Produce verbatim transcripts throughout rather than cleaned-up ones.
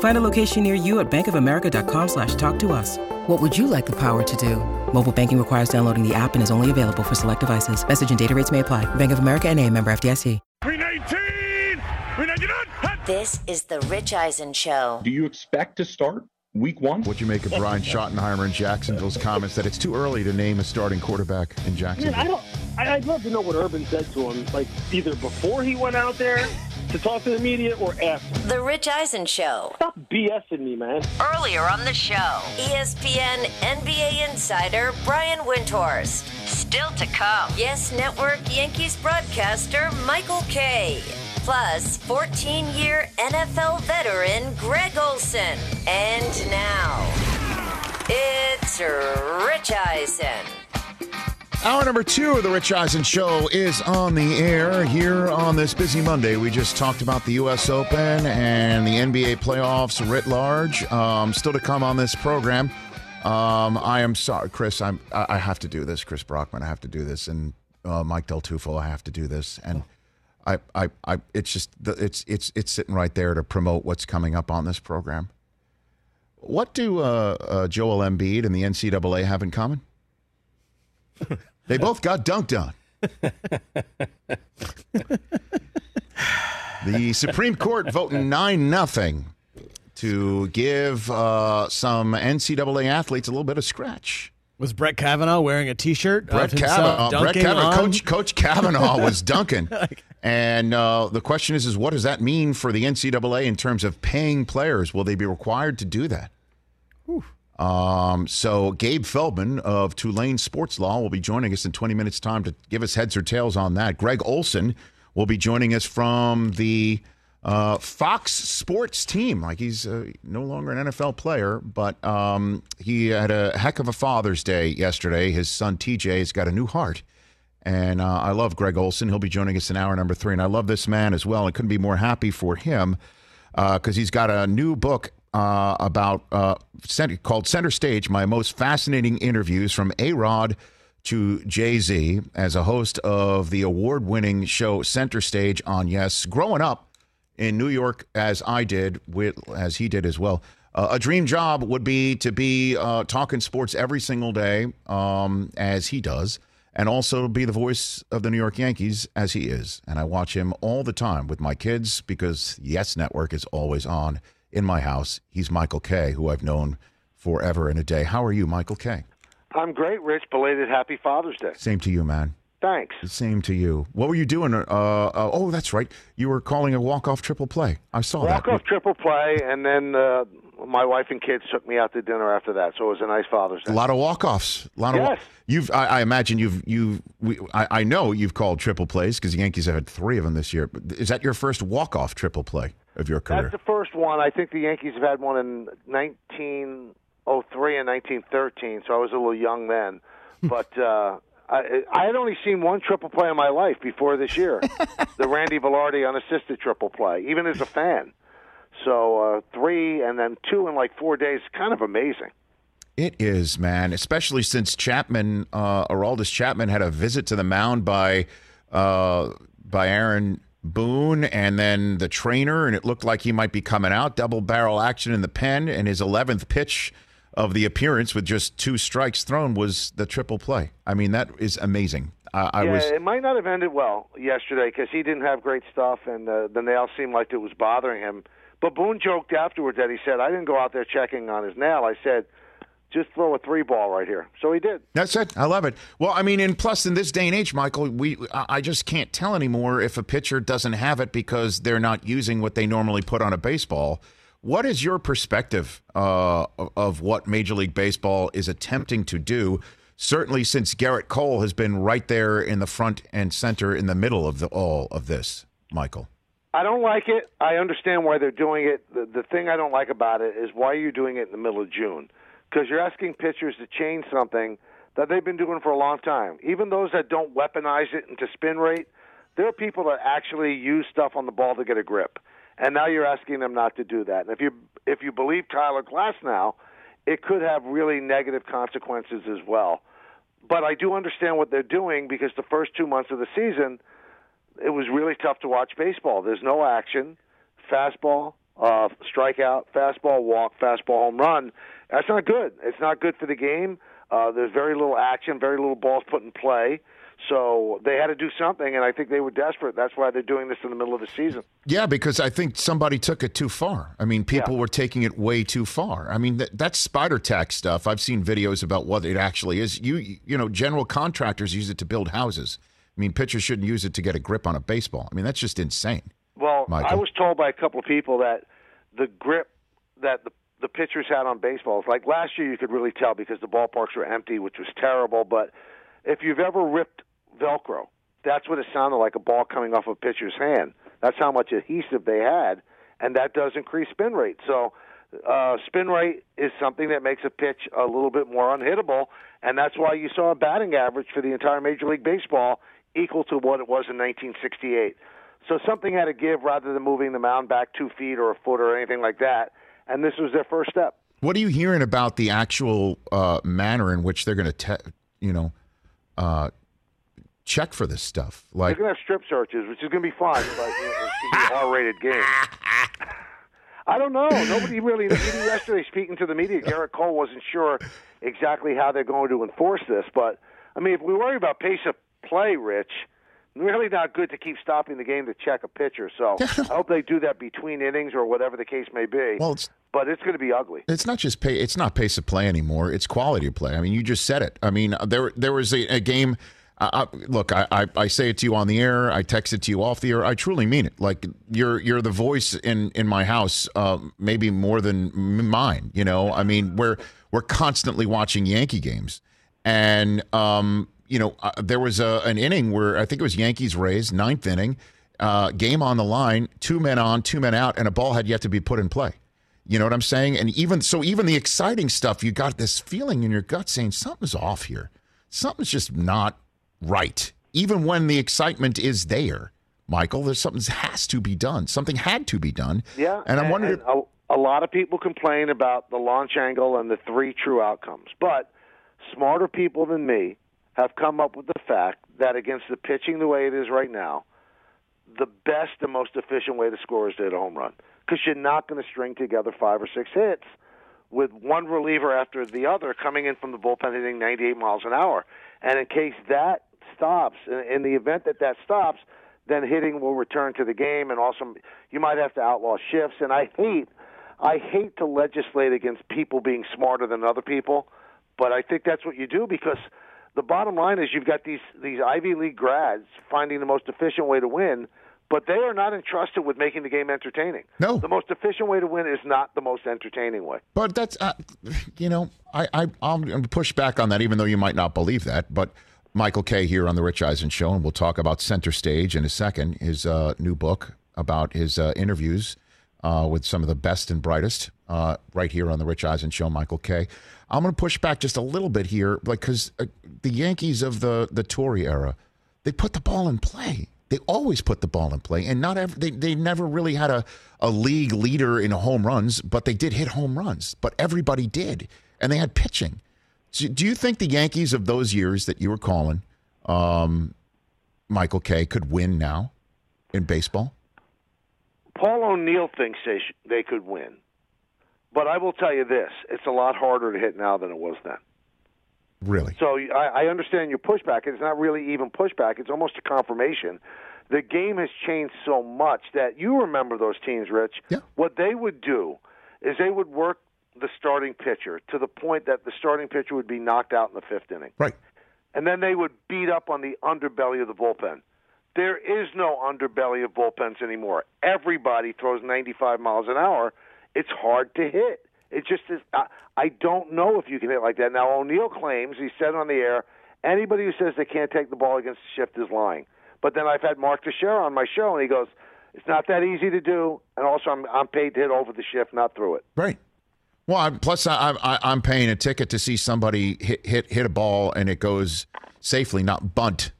Find a location near you at bankofamerica.com slash talk to us. What would you like the power to do? Mobile banking requires downloading the app and is only available for select devices. Message and data rates may apply. Bank of America N A, member F D I C. This is the Rich Eisen Show. Do you expect to start week one? What'd you make of Brian Schottenheimer in Jacksonville's comments that it's too early to name a starting quarterback in Jacksonville? Man, I don't, I, I'd love to know what Urban said to him, like either before he went out there to talk to the media or after. The Rich Eisen Show. Stop BSing me, man. Earlier on the show, E S P N N B A insider Brian Windhorst. Still to come, YES Network Yankees broadcaster Michael Kay. Plus, fourteen-year N F L veteran Greg Olson. And now, it's Rich Eisen. Hour number two of the Rich Eisen Show is on the air here on this busy Monday. We just talked about the U S Open and the N B A playoffs writ large. Um, still to come on this program. Um, I am sorry, Chris. I'm. I have to do this, Chris Brockman. I have to do this, and uh, Mike Del Tufo. I have to do this, and. I, I, I, it's just, it's, it's, it's sitting right there to promote what's coming up on this program. What do uh, uh, Joel Embiid and the N C double A have in common? They both got dunked on. The Supreme Court voting nine nothing to give uh, some N C double A athletes a little bit of scratch. Was Brett Kavanaugh wearing a T-shirt? Brett Kavanaugh. Brett Kavanaugh. Coach, Coach Kavanaugh was dunking. like, and uh, the question is, is what does that mean for the N C double A in terms of paying players? Will they be required to do that? Um, so Gabe Feldman of Tulane Sports Law will be joining us in twenty minutes' time to give us heads or tails on that. Greg Olson will be joining us from the uh, Fox Sports team. Like he's uh, no longer an N F L player, but um, he had a heck of a Father's Day yesterday. His son T J has got a new heart, and uh, I love Greg Olson. He'll be joining us in hour number three, and I love this man as well. I couldn't be more happy for him because uh, he's got a new book uh, about uh, called Center Stage, My Most Fascinating Interviews from A-Rod to Jay-Z, as a host of the award-winning show Center Stage on YES. Growing up in New York, as I did, with as he did as well, uh, a dream job would be to be uh, talking sports every single day, um, as he does, and also be the voice of the New York Yankees, as he is. And I watch him all the time with my kids because YES Network is always on in my house. He's Michael Kay, who I've known forever and a day. How are you, Michael Kay? I'm great, Rich. Belated happy Father's Day. Same to you, man. Thanks. Same to you. What were you doing? Uh, uh, oh, that's right. You were calling a walk-off triple play. I saw walk-off that. Walk-off triple play, and then uh, my wife and kids took me out to dinner after that. So it was a nice Father's Day. A lot of walk-offs. A lot yes. of. Wa- you've. I, I imagine you've. You. We. I, I know you've called triple plays because the Yankees have had three of them this year. Is that your first walk-off triple play of your career? That's the first one. I think the Yankees have had one in nineteen oh three and nineteen thirteen. So I was a little young then, but. Uh, I, I had only seen one triple play in my life before this year, the Randy Velarde unassisted triple play, even as a fan. So uh, three and then two in like four days, kind of amazing. It is, man, especially since Chapman, uh, Aroldis Chapman had a visit to the mound by uh, by Aaron Boone and then the trainer, and it looked like he might be coming out. Double barrel action in the pen, and his eleventh pitch of the appearance with just two strikes thrown was the triple play. I mean, that is amazing. I, I yeah, was. It might not have ended well yesterday because he didn't have great stuff, and uh, the nail seemed like it was bothering him. But Boone joked afterwards that he said, I didn't go out there checking on his nail. I said, just throw a three ball right here. So he did. That's it. I love it. Well, I mean, and plus in this day and age, Michael, we I just can't tell anymore if a pitcher doesn't have it because they're not using what they normally put on a baseball. What is your perspective uh, of what Major League Baseball is attempting to do, certainly since Gerrit Cole has been right there in the front and center in the middle of the, all of this, Michael? I don't like it. I understand why they're doing it. The, the thing I don't like about it is why you're doing it in the middle of June, because you're asking pitchers to change something that they've been doing for a long time. Even those that don't weaponize it into spin rate, there are people that actually use stuff on the ball to get a grip. And now you're asking them not to do that. And if you if you believe Tyler Glasnow, it could have really negative consequences as well. But I do understand what they're doing, because the first two months of the season, it was really tough to watch baseball. There's no action. Fastball, uh, strikeout, fastball, walk, fastball, home run. That's not good. It's not good for the game. Uh, there's very little action, very little balls put in play. So they had to do something, and I think they were desperate. That's why they're doing this in the middle of the season. Yeah, because I think somebody took it too far. I mean, people yeah. were taking it way too far. I mean, that, that's spider tack stuff. I've seen videos about what it actually is. You you know, general contractors use it to build houses. I mean, pitchers shouldn't use it to get a grip on a baseball. I mean, that's just insane. Well, Michael, I was told by a couple of people that the grip that the, the pitchers had on baseballs, like last year you could really tell because the ballparks were empty, which was terrible. But if you've ever ripped Velcro, that's what it sounded like, a ball coming off a pitcher's hand. That's how much adhesive they had, and that does increase spin rate. So uh, spin rate is something that makes a pitch a little bit more unhittable, and that's why you saw a batting average for the entire Major League Baseball equal to what it was in nineteen sixty-eight. So something had to give rather than moving the mound back two feet or a foot or anything like that, and this was their first step. What are you hearing about the actual uh, manner in which they're going to, te- you know, uh, check for this stuff? Like, they're going to have strip searches, which is going to be fun. But it's going to be an R-rated game. I don't know. Nobody really, even yesterday speaking to the media, Gerrit Cole wasn't sure exactly how they're going to enforce this. But, I mean, if we worry about pace of play, Rich, really not good to keep stopping the game to check a pitcher. So I hope they do that between innings or whatever the case may be. Well, it's, but it's going to be ugly. It's not just pay, it's not pace of play anymore. It's quality of play. I mean, you just said it. I mean, there, there was a, a game... I, I, look, I, I, I say it to you on the air. I text it to you off the air. I truly mean it. Like, you're you're the voice in, in my house, uh, maybe more than mine, you know? I mean, we're, we're constantly watching Yankee games. And, um, you know, uh, there was a, an inning where I think it was Yankees-Rays, ninth inning, uh, game on the line, two men on, two men out, and a ball had yet to be put in play. You know what I'm saying? And even so, even the exciting stuff, you got this feeling in your gut saying something's off here. Something's just not right. Even when the excitement is there, Michael, there's something has to be done. Something had to be done. Yeah, and I'm wondering. A, a lot of people complain about the launch angle and the three true outcomes, but smarter people than me have come up with the fact that against the pitching the way it is right now, the best and most efficient way to score is to hit a home run, because you're not going to string together five or six hits with one reliever after the other coming in from the bullpen hitting ninety-eight miles an hour. And in case that stops, in the event that that stops, then hitting will return to the game, and also you might have to outlaw shifts. And I hate, I hate to legislate against people being smarter than other people, but I think that's what you do, because the bottom line is you've got these, these Ivy League grads finding the most efficient way to win, but they are not entrusted with making the game entertaining. No. The most efficient way to win is not the most entertaining way. But that's, uh, you know, I, I, I'll push back on that, even though you might not believe that. But Michael Kay here on The Rich Eisen Show, and we'll talk about Center Stage in a second, his uh, new book about his uh, interviews uh, with some of the best and brightest uh, right here on The Rich Eisen Show, Michael Kay. I'm going to push back just a little bit here, because uh, the Yankees of the, the Torrey era, they put the ball in play. They always put the ball in play, and not ever, they, they never really had a, a league leader in home runs, but they did hit home runs. But everybody did, and they had pitching. So do you think the Yankees of those years that you were calling, um, Michael Kay, could win now in baseball? Paul O'Neill thinks they, sh- they could win. But I will tell you this, it's a lot harder to hit now than it was then. Really? So I, I understand your pushback. It's not really even pushback. It's almost a confirmation. The game has changed so much that you remember those teams, Rich. Yeah. What they would do is they would work the starting pitcher to the point that the starting pitcher would be knocked out in the fifth inning. Right. And then they would beat up on the underbelly of the bullpen. There is no underbelly of bullpens anymore. Everybody throws ninety-five miles an hour. It's hard to hit. It just is. I, I don't know if you can hit like that. Now, O'Neill claims, he said on the air, anybody who says they can't take the ball against the shift is lying. But then I've had Mark Teixeira on my show, and he goes, it's not that easy to do, and also I'm, I'm paid to hit over the shift, not through it. Right. Well, I'm, plus I, I, I'm paying a ticket to see somebody hit, hit hit a ball and it goes safely, not bunt.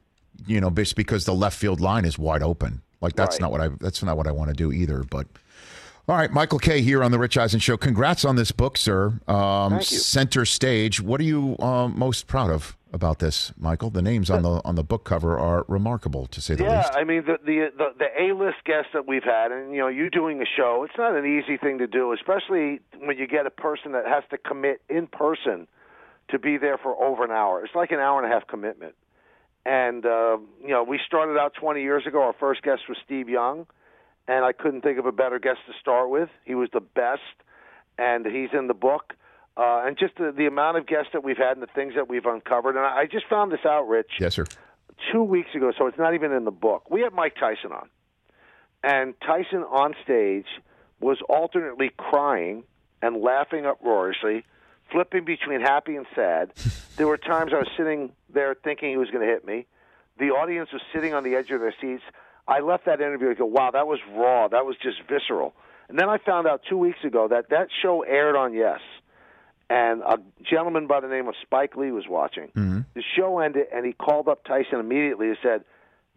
You know, just because the left field line is wide open. Like that's right. not what I that's not what I want to do either. But all right, Michael Kay here on the Rich Eisen Show. Congrats on this book, sir. Um, Thank you. Center Stage. What are you um, most proud of about this, Michael? The names on the on the book cover are remarkable, to say the yeah, least. Yeah, I mean, the the, the, the A-list guests that we've had, and, you know, you doing a show, it's not an easy thing to do, especially when you get a person that has to commit in person to be there for over an hour. It's like an hour and a half commitment. And, uh, you know, we started out twenty years ago. Our first guest was Steve Young, and I couldn't think of a better guest to start with. He was the best, and he's in the book. Uh, and just the, the amount of guests that we've had and the things that we've uncovered. And I, I just found this out, Rich. Yes, sir. Two weeks ago, so it's not even in the book. We had Mike Tyson on. And Tyson on stage was alternately crying and laughing uproariously, flipping between happy and sad. There were times I was sitting there thinking he was going to hit me. The audience was sitting on the edge of their seats. I left that interview and go, wow, that was raw. That was just visceral. And then I found out two weeks ago that that show aired on YES. And a gentleman by the name of Spike Lee was watching. Mm-hmm. The show ended, and he called up Tyson immediately and said,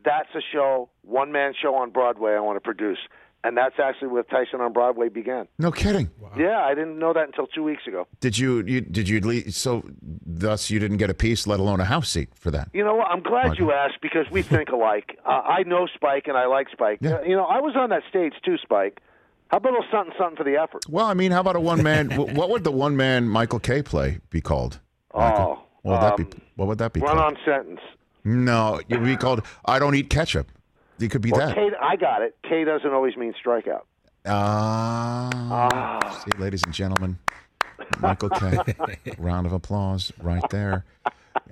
that's a show, one-man show on Broadway I want to produce. And that's actually where Tyson on Broadway began. No kidding. Wow. Yeah, I didn't know that until two weeks ago. Did you, you Did you leave, so thus you didn't get a piece, let alone a house seat for that? You know what? I'm glad Michael. you asked, because we think alike. uh, I know Spike, and I like Spike. Yeah. You know, I was on that stage too, Spike. How about a little something, something for the effort? Well, I mean, how about a one-man? What would the one-man Michael Kay play be called? Michael? Oh. What would, um, that be, what would that be run called? Run-on sentence. No, it would be called, I don't eat ketchup. It could be well, that. Kay, I got it. Kay doesn't always mean strikeout. Ah. Uh, uh. See, ladies and gentlemen, Michael Kay. Round of applause right there.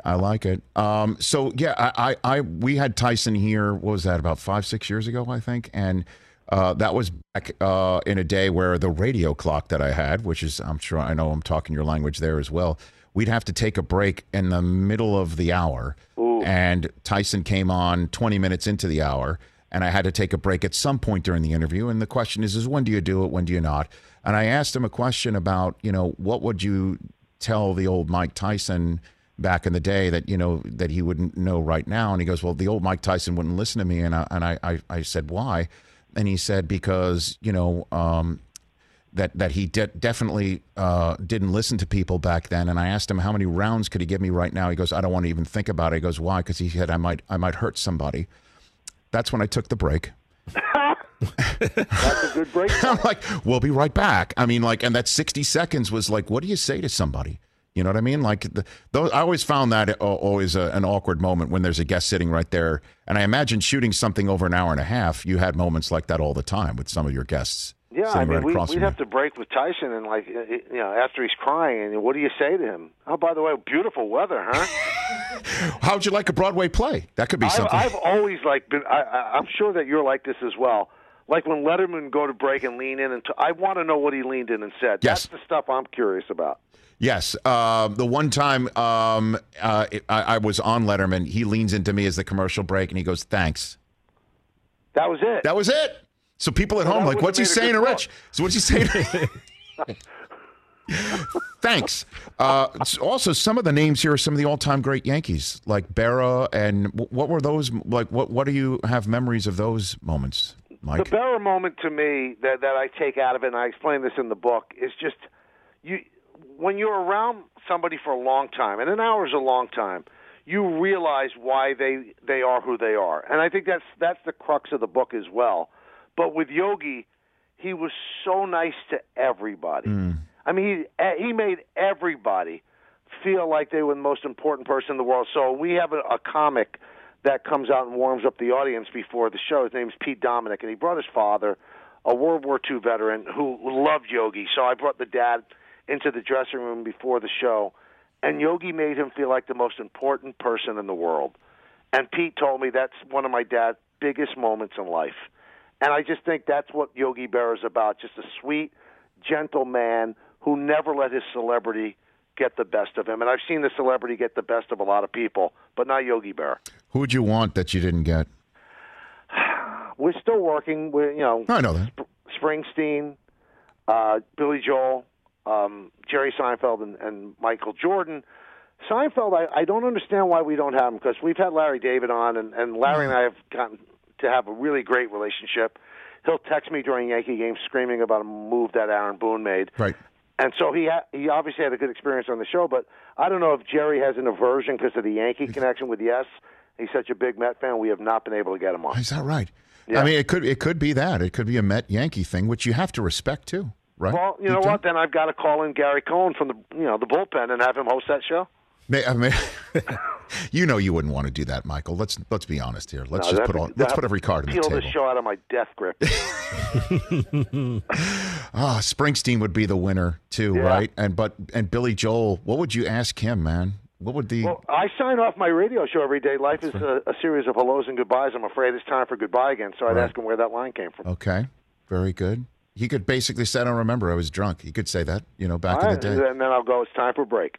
I like it. Um, so, yeah, I, I, I, we had Tyson here, what was that, about five, six years ago, I think, and Uh, that was back uh, in a day where the radio clock that I had, which is, I'm sure, I know I'm talking your language there as well, we'd have to take a break in the middle of the hour. Ooh. And Tyson came on twenty minutes into the hour, and I had to take a break at some point during the interview. And the question is, is when do you do it, when do you not? And I asked him a question about, you know, what would you tell the old Mike Tyson back in the day that, you know, that he wouldn't know right now? And he goes, well, the old Mike Tyson wouldn't listen to me. And I, and I, I, I said, why? And he said, because, you know, um, that that he de- definitely uh, didn't listen to people back then. And I asked him, how many rounds could he give me right now? He goes, I don't want to even think about it. He goes, why? Because he said, I might I might hurt somebody. That's when I took the break. That's a good break. I'm like, we'll be right back. I mean, like, and that sixty seconds was like, what do you say to somebody? You know what I mean? Like, the, those, I always found that always a, an awkward moment when there's a guest sitting right there. And I imagine shooting something over an hour and a half, you had moments like that all the time with some of your guests. Yeah, I mean, right we, we'd have you. to break with Tyson and, like, you know, after he's crying, and what do you say to him? Oh, by the way, beautiful weather, huh? How would you like a Broadway play? That could be something. I've, I've always, like, been, I, I'm sure that you're like this as well. Like when Letterman go to break and lean in, and t- I want to know what he leaned in and said. Yes. That's the stuff I'm curious about. Yes. Uh, the one time um, uh, it, I, I was on Letterman, he leans into me as the commercial break, and he goes, thanks. That was it. That was it. So people at well, home like, what's he saying to Rich? So what's he saying to Thanks. Uh, also, some of the names here are some of the all-time great Yankees, like Berra, and what were those? Like, what, what do you have memories of those moments, Mike? The Berra moment to me that, that I take out of it, and I explain this in the book, is just you – when you're around somebody for a long time, and an hour is a long time, you realize why they, they are who they are. And I think that's that's the crux of the book as well. But with Yogi, he was so nice to everybody. Mm. I mean, he, he made everybody feel like they were the most important person in the world. So we have a, a comic that comes out and warms up the audience before the show. His name's Pete Dominic, and he brought his father, a World War Two veteran, who loved Yogi. So I brought the dad into the dressing room before the show, and Yogi made him feel like the most important person in the world. And Pete told me that's one of my dad's biggest moments in life. And I just think that's what Yogi Berra is about, just a sweet, gentle man who never let his celebrity get the best of him. And I've seen the celebrity get the best of a lot of people, but not Yogi Berra. Who would you want that you didn't get? We're still working with, you know, I know that. Sp- Springsteen, uh, Billy Joel, um, Jerry Seinfeld, and, and Michael Jordan. Seinfeld, I, I don't understand why we don't have him, because we've had Larry David on, and, and Larry and I have gotten to have a really great relationship. He'll text me during Yankee games screaming about a move that Aaron Boone made. Right. And so he ha- he obviously had a good experience on the show, but I don't know if Jerry has an aversion because of the Yankee connection with YES. He's such a big Met fan, we have not been able to get him on. Is that right? Yeah. I mean, it could it could be that. It could be a Met-Yankee thing, which you have to respect, too, right? Well, you know you what? Then I've got to call in Gerrit Cole from the you know the bullpen and have him host that show. May, I mean, you know you wouldn't want to do that, Michael. Let's let's be honest here. Let's no, just put all, let's put every card on the table. Peel this show out of my death grip. Ah, Springsteen would be the winner too, yeah. right? And but and Billy Joel. What would you ask him, man? What would the? Well, I sign off my radio show every day. Life That's is right. a, a series of hellos and goodbyes. I'm afraid it's time for goodbye again. So I'd right. ask him where that line came from. Okay, very good. He could basically say, "I don't remember. I was drunk." He could say that, you know, back all in right. the day. And then I'll go. It's time for break.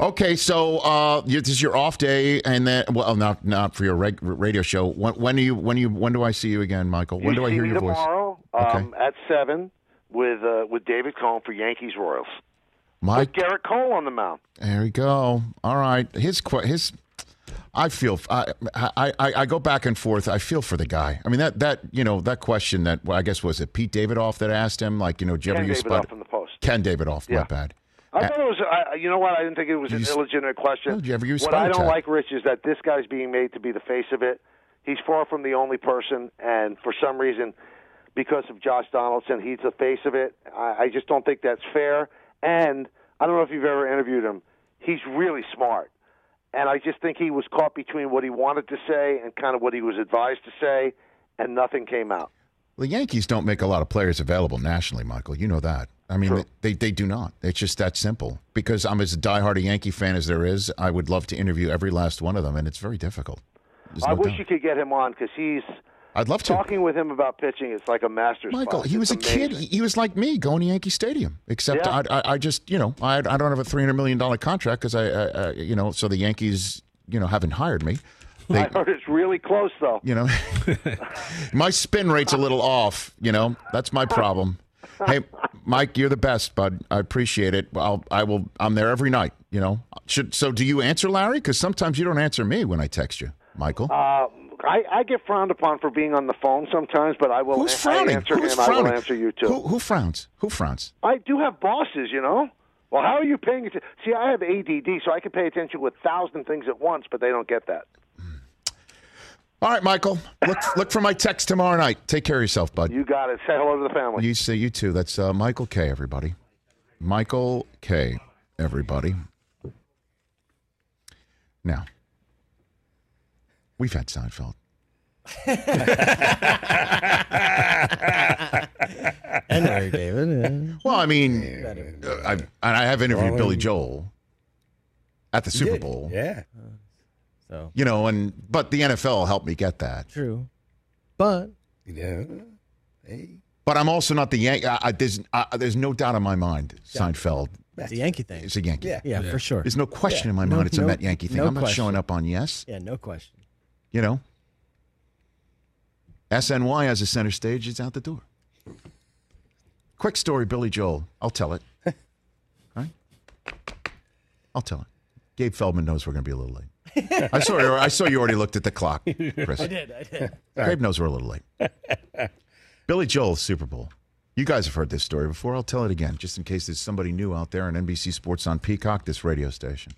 Okay, so uh, this is your off day, and then well, not not for your reg- radio show. When, when do you when do you when do I see you again, Michael? When you do see I hear me your tomorrow, voice? Tomorrow um, okay. at seven with uh, with David Cohn for Yankees Royals. Mike with Gerrit Cole on the mound. There you go. All right, his his. I feel I, I I go back and forth. I feel for the guy. I mean that that you know that question that well, I guess was it Pete Davidoff that asked him like you know did you ever use Davidoff in the post? Ken Davidoff, yeah. my bad. I thought it was, I, you know what, I didn't think it was an illegitimate question. Did you ever use what I don't like, Rich, is that this guy's being made to be the face of it. He's far from the only person, and for some reason, because of Josh Donaldson, he's the face of it. I, I just don't think that's fair, and I don't know if you've ever interviewed him. He's really smart, and I just think he was caught between what he wanted to say and kind of what he was advised to say, and nothing came out. Well, the Yankees don't make a lot of players available nationally, Michael. You know that. I mean, sure. they, they they do not. It's just that simple. Because I'm as diehard a Yankee fan as there is, I would love to interview every last one of them, and it's very difficult. There's I no wish doubt. You could get him on because he's I'd love to. Talking with him about pitching. It's like a master's. Michael, class. He was it's a amazing. Kid. He was like me going to Yankee Stadium, except yeah. I, I I just you know I I don't have a three hundred million dollars contract because I, I, I you know so the Yankees you know haven't hired me. They, I heard it's really close, though. You know, my spin rate's a little off. You know, that's my problem. Hey, Mike, you're the best, bud. I appreciate it. I'll, I will. I'm there every night. You know. Should so? Do you answer, Larry? Because sometimes you don't answer me when I text you, Michael. Uh, I, I get frowned upon for being on the phone sometimes, but I will. Who's frowning? I answer Who's him. Frowning? I will answer you too. Who, who frowns? Who frowns? I do have bosses, you know. Well, how are you paying attention? See, I have A D D, so I can pay attention to a thousand things at once, but they don't get that. All right, Michael. Look, look for my text tomorrow night. Take care of yourself, bud. You got it. Say hello to the family. You say you too. That's uh, Michael Kay, everybody. Michael Kay, everybody. Now, we've had Seinfeld. And Larry David. Yeah. Well, I mean, uh, I and I have interviewed well, Billy Joel at the Super did. Bowl. Yeah. So. You know, and but the N F L helped me get that. True, but yeah, hey. But I'm also not the Yankee. I, I, there's, I, there's no doubt in my mind. Yeah. Seinfeld, it's a Yankee thing. It's a Yankee. Yeah, yeah, yeah. for sure. There's no question yeah. in my mind. No, it's no, a Met Yankee thing. No I'm not question. Showing up on YES. Yeah, no question. You know, S N Y as a center stage is out the door. Quick story, Billy Joel. I'll tell it. All right, I'll tell it. Gabe Feldman knows we're going to be a little late. I saw you, I saw you already looked at the clock, Chris. I did, I did. Gabe knows we're a little late. Billy Joel, Super Bowl. You guys have heard this story before. I'll tell it again, just in case there's somebody new out there on N B C Sports on Peacock, this radio station.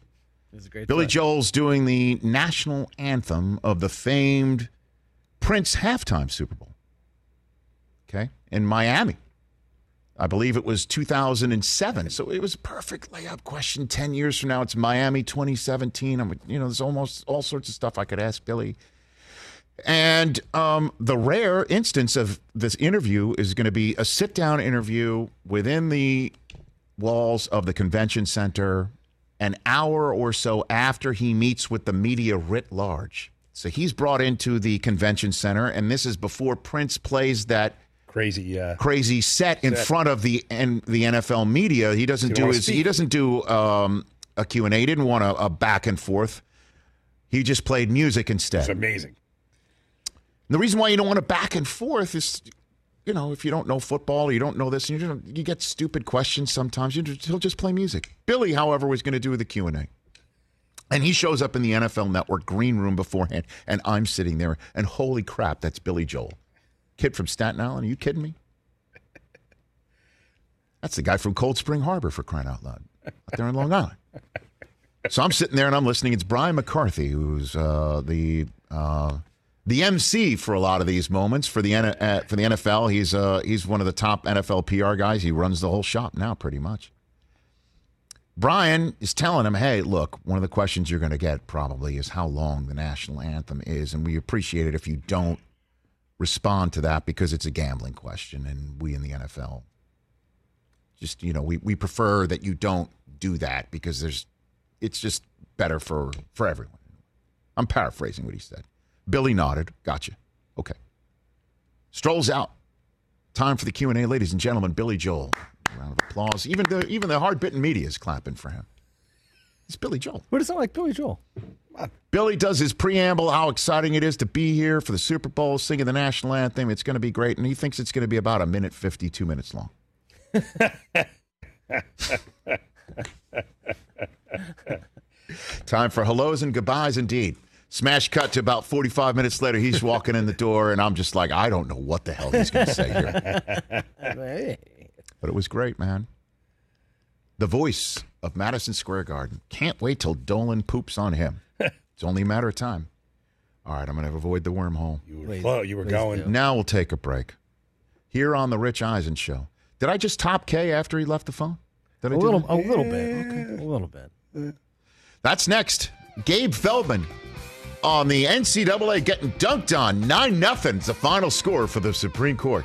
It was a great Billy time. Joel's doing the national anthem of the famed Prince halftime Super Bowl. Okay? In Miami. I believe it was two thousand seven, so it was a perfect layup question. Ten years from now, it's Miami twenty seventeen. I'm, you know, there's almost all sorts of stuff I could ask Billy. And um, the rare instance of this interview is going to be a sit-down interview within the walls of the convention center an hour or so after he meets with the media writ large. So he's brought into the convention center, and this is before Prince plays that crazy uh, crazy set in set. front of the and the N F L media. He doesn't do his, he doesn't do um, a Q and A. He didn't want a, a back and forth. He just played music instead. It's amazing. The reason why you don't want to back and forth is, you know, if you don't know football, or you don't know this, and you don't, you get stupid questions sometimes. You just, he'll just play music. Billy, however, was going to do the Q and A, and he shows up in the N F L Network green room beforehand, and I'm sitting there, and holy crap, that's Billy Joel, kid from Staten Island. Are you kidding me? That's the guy from Cold Spring Harbor, for crying out loud, out there in Long Island. So I'm sitting there and I'm listening. It's Brian McCarthy, who's uh, the uh, the M C for a lot of these moments for the uh, for the N F L. He's uh, he's one of the top N F L P R guys. He runs the whole shop now, pretty much. Brian is telling him, hey, look, one of the questions you're going to get probably is how long the national anthem is, and we appreciate it if you don't respond to that because it's a gambling question, and we in the N F L just, you know, we, we prefer that you don't do that because there's it's just better for, for everyone. I'm paraphrasing what he said. Billy nodded. Gotcha. Okay. Strolls out. Time for the Q and A. Ladies and gentlemen, Billy Joel. A round of applause. Even the even the hard-bitten media is clapping for him. It's Billy Joel. What does it sound like, Billy Joel? Billy does his preamble, how exciting it is to be here for the Super Bowl, singing the national anthem. It's going to be great. And he thinks it's going to be about a minute fifty, two minutes long. Time for hellos and goodbyes indeed. Smash cut to about forty-five minutes later. He's walking in the door, and I'm just like, I don't know what the hell he's going to say here. But it was great, man. The voice of Madison Square Garden. Can't wait till Dolan poops on him. It's only a matter of time. All right, I'm going to avoid the wormhole. You were, please, close. You were going. Do. Now we'll take a break. Here on the Rich Eisen Show. Did I just top K after he left the phone? Did I a, do little, a little bit. Okay. A little bit. Yeah. That's next. Gabe Feldman on the N C double A getting dunked on. nine nothing is the final score for the Supreme Court.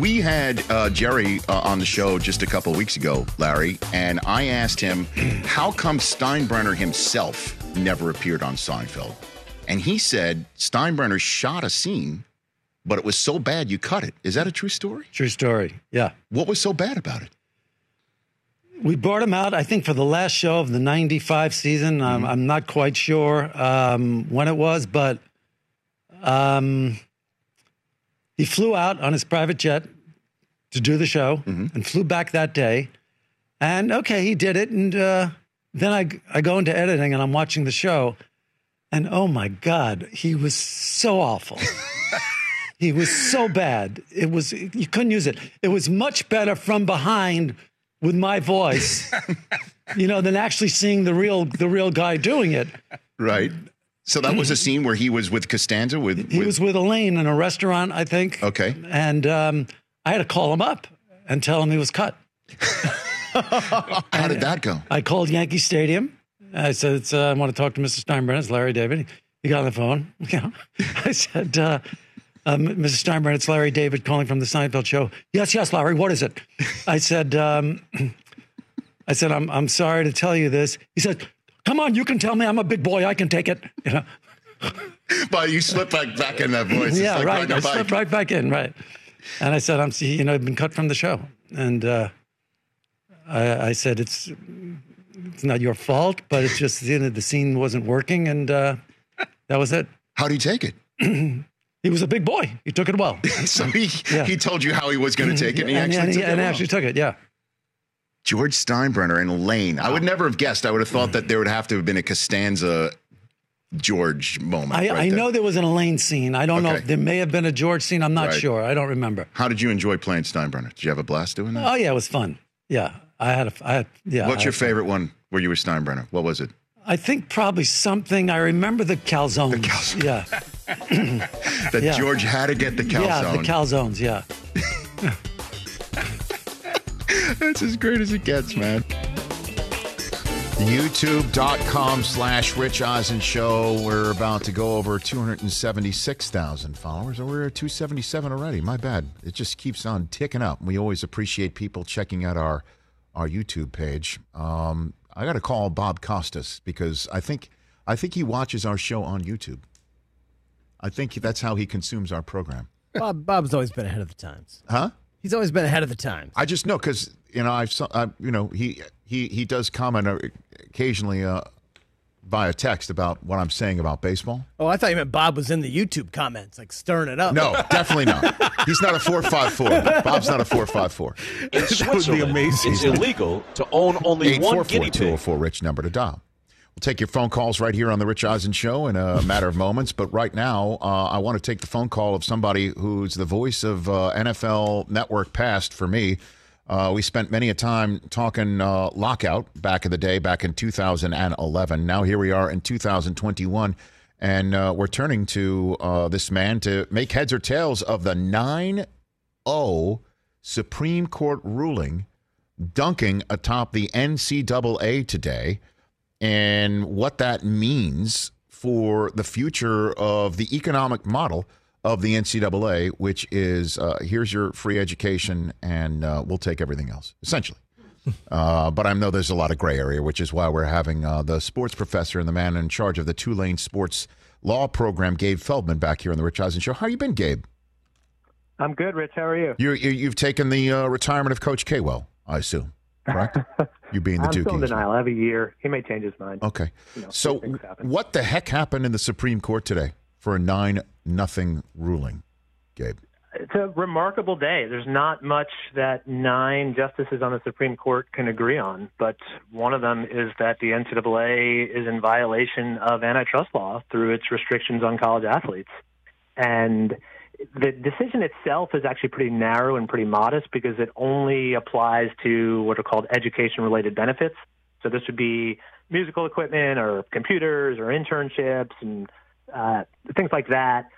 we had uh, Jerry uh, on the show just a couple of weeks ago, Larry, and I asked him, how come Steinbrenner himself never appeared on Seinfeld? And he said Steinbrenner shot a scene, but it was so bad you cut it. Is that a true story? True story, yeah. What was so bad about it? We brought him out, I think, for the last show of the ninety-five season. Mm-hmm. I'm, I'm not quite sure um, when it was, but um, he flew out on his private jet to do the show mm-hmm. and flew back that day. And, okay, he did it. And uh, then I, I go into editing, and I'm watching the show. And, oh, my God, he was so awful. He was so bad. It was you couldn't use it. It was much better from behind with my voice, you know, than actually seeing the real the real guy doing it. Right. So that was a scene where he was with Costanza? With, with... He was with Elaine in a restaurant, I think. Okay. And um, I had to call him up and tell him he was cut. How did that go? I called Yankee Stadium. I said, it's, uh, I want to talk to Mister Steinbrenner. It's Larry David. He got on the phone. You know, I said, uh, Um, Missus Steinbrenner, it's Larry David calling from the Seinfeld show. Yes, yes, Larry, what is it? I said, um, I said, I'm I'm sorry to tell you this. He said, come on, you can tell me. I'm a big boy. I can take it. You know. But you slipped back, back in that voice. It's yeah, like right. I bike. slipped right back in, right. And I said, I'm, you know, I've been cut from the show. And uh, I, I said, it's it's not your fault, but it's just you know, the scene wasn't working, and uh, that was it. How do you take it? He was a big boy. He took it well. so he, yeah. he told you how he was going to take it, and he and, actually and, took and it And well. actually took it, yeah. George Steinbrenner and Elaine. I would never have guessed. I would have thought that there would have to have been a Costanza George moment. I, right I there. know there was an Elaine scene. I don't okay. know. There may have been a George scene. I'm not right. sure. I don't remember. How did you enjoy playing Steinbrenner? Did you have a blast doing that? Oh, yeah, it was fun. Yeah. I had a, I had, yeah. What's I your favorite fun. one where you were Steinbrenner? What was it? I think probably something. I remember the calzones. The calzones. Yeah. that yeah. George had to get the calzone. Yeah, the calzones, yeah. That's as great as it gets, man. YouTube.com slash Rich Eisen Show. We're about to go over two hundred seventy-six thousand followers, and we're at two seventy-seven already. My bad. It just keeps on ticking up. We always appreciate people checking out our, our YouTube page. Um, I got to call Bob Costas because I think I think he watches our show on YouTube. I think that's how he consumes our program. Bob, Bob's always been ahead of the times. Huh? He's always been ahead of the times. I just know because you know I've I, you know he he he does comment occasionally uh, via text about what I'm saying about baseball. Oh, I thought you meant Bob was in the YouTube comments, like stirring it up. No, definitely not. He's not a four five four. Bob's not a four five four. That would be amazing. It's illegal to own only one guinea pig. eight four four two oh four Rich number to dial. We'll take your phone calls right here on The Rich Eisen Show in a matter of moments. But right now, uh, I want to take the phone call of somebody who's the voice of uh, N F L Network past for me. Uh, we spent many a time talking uh, lockout back in the day, back in two thousand eleven. Now here we are in two thousand twenty-one, and uh, we're turning to uh, this man to make heads or tails of the nine oh Supreme Court ruling dunking atop the N C double A today. And what that means for the future of the economic model of the N C double A, which is uh, here's your free education and uh, we'll take everything else, essentially. Uh, but I know there's a lot of gray area, which is why we're having uh, the sports professor and the man in charge of the Tulane Sports Law program, Gabe Feldman, back here on The Rich Eisen Show. How you been, Gabe? I'm good, Rich. How are you? You're, you've taken the uh, retirement of Coach Caldwell, I assume. Correct? You being the I'm two still in denial. I have a year. He may change his mind. Okay. You know, so what the heck happened in the Supreme Court today for a nine nothing ruling, Gabe? It's a remarkable day. There's not much that nine justices on the Supreme Court can agree on, but one of them is that the N C double A is in violation of antitrust law through its restrictions on college athletes. And the decision itself is actually pretty narrow and pretty modest because it only applies to what are called education-related benefits. So this would be musical equipment or computers or internships and uh, things like that.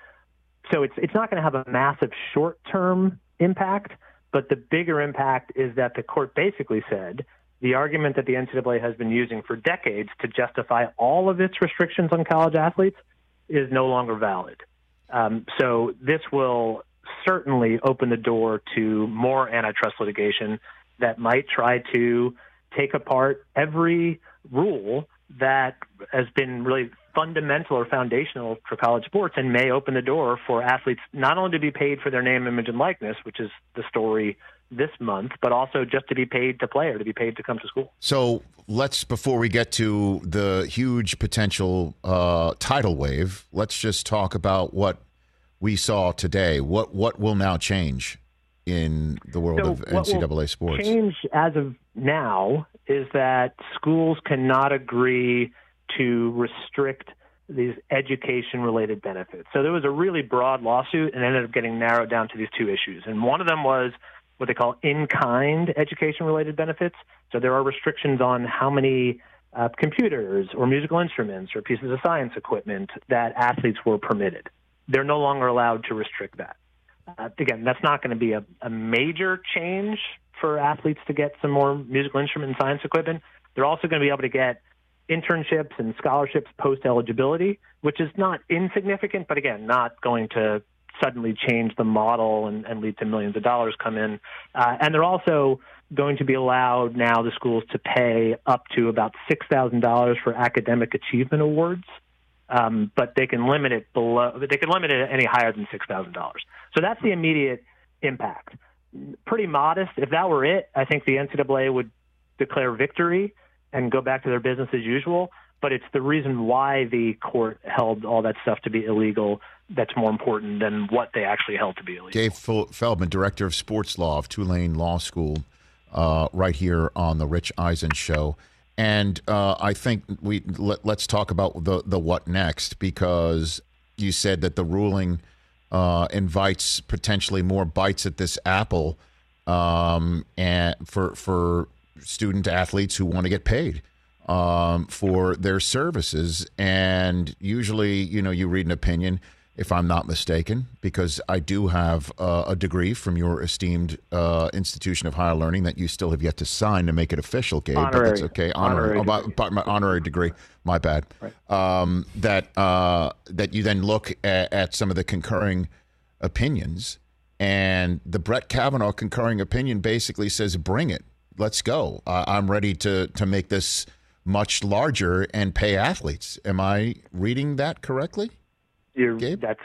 So it's it's not going to have a massive short-term impact, but the bigger impact is that the court basically said the argument that the N C double A has been using for decades to justify all of its restrictions on college athletes is no longer valid. Um, so this will certainly open the door to more antitrust litigation that might try to take apart every rule that has been really fundamental or foundational for college sports and may open the door for athletes not only to be paid for their name, image, and likeness, which is the story this month, but also just to be paid to play or to be paid to come to school. So let's, before we get to the huge potential uh, tidal wave, let's just talk about what we saw today. What what will now change in the world so of N C double A sports? Change as of now is that schools cannot agree to restrict these education-related benefits. So there was a really broad lawsuit and ended up getting narrowed down to these two issues. And one of them was what they call in-kind education-related benefits. So there are restrictions on how many uh, computers or musical instruments or pieces of science equipment that athletes were permitted. They're no longer allowed to restrict that. Uh, again, that's not going to be a, a major change for athletes to get some more musical instrument and science equipment. They're also going to be able to get internships and scholarships post-eligibility, which is not insignificant, but again, not going to suddenly change the model and, and lead to millions of dollars come in. Uh, and they're also going to be allowed now, the schools, to pay up to about six thousand dollars for academic achievement awards, um, but they can limit it below. They can limit it any higher than six thousand dollars. So that's the immediate impact. Pretty modest. If that were it, I think the N C double A would declare victory and go back to their business as usual, but it's the reason why the court held all that stuff to be illegal that's more important than what they actually held to be illegal. Gabe Feldman, Director of Sports Law of Tulane Law School, uh, right here on the Rich Eisen Show. And uh, I think we let, let's talk about the, the what next, because you said that the ruling uh, invites potentially more bites at this apple um, and for for student athletes who want to get paid um, for their services. And usually, you know, you read an opinion, if I'm not mistaken, because I do have uh, a degree from your esteemed uh, institution of higher learning that you still have yet to sign to make it official, Gabe. Honorary. But that's okay. Honorary, honorary, degree. Oh, my, my honorary degree. My bad. Right. Um, that uh, that you then look at, at some of the concurring opinions, and the Brett Kavanaugh concurring opinion basically says, "Bring it. Let's go. Uh, I'm ready to, to make this much larger and pay athletes." Am I reading that correctly? You're, Gabe? That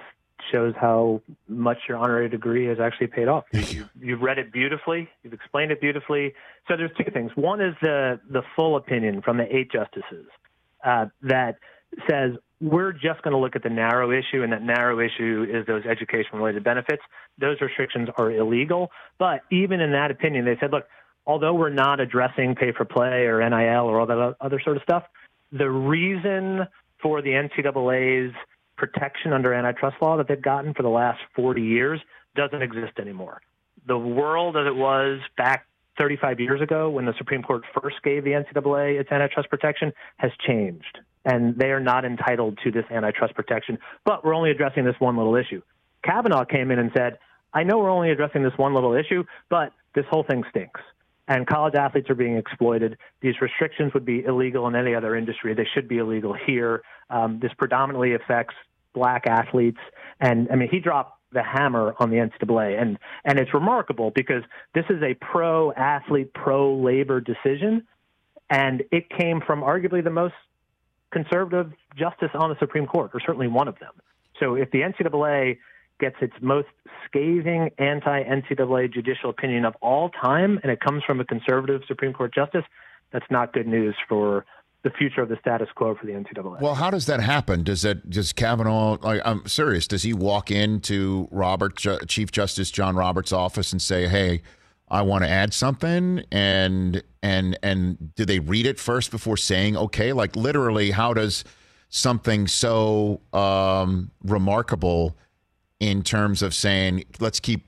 shows how much your honorary degree has actually paid off. Thank you. You've read it beautifully. You've explained it beautifully. So there's two things. One is the, the full opinion from the eight justices uh, that says we're just going to look at the narrow issue, and that narrow issue is those education-related benefits. Those restrictions are illegal. But even in that opinion, they said, look, although we're not addressing pay-for-play or N I L or all that other sort of stuff, the reason for the N C double A's protection under antitrust law that they've gotten for the last forty years doesn't exist anymore. The world as it was back thirty-five years ago when the Supreme Court first gave the N C double A its antitrust protection has changed, and they are not entitled to this antitrust protection. But we're only addressing this one little issue. Kavanaugh came in and said, I know we're only addressing this one little issue, but this whole thing stinks. And college athletes are being exploited. These restrictions would be illegal in any other industry. They should be illegal here. Um, this predominantly affects black athletes. And, I mean, he dropped the hammer on the N C double A. And, and it's remarkable because this is a pro-athlete, pro-labor decision, and it came from arguably the most conservative justice on the Supreme Court, or certainly one of them. So if the N C double A gets its most scathing anti-N C double A judicial opinion of all time, and it comes from a conservative Supreme Court justice, that's not good news for the future of the status quo for the N C double A. Well, how does that happen? Does that does Kavanaugh, like, I'm serious, does he walk into Robert, Chief Justice John Roberts' office and say, hey, I want to add something? And, and, and do they read it first before saying, okay? Like, literally, how does something so um, remarkable in terms of saying, let's keep,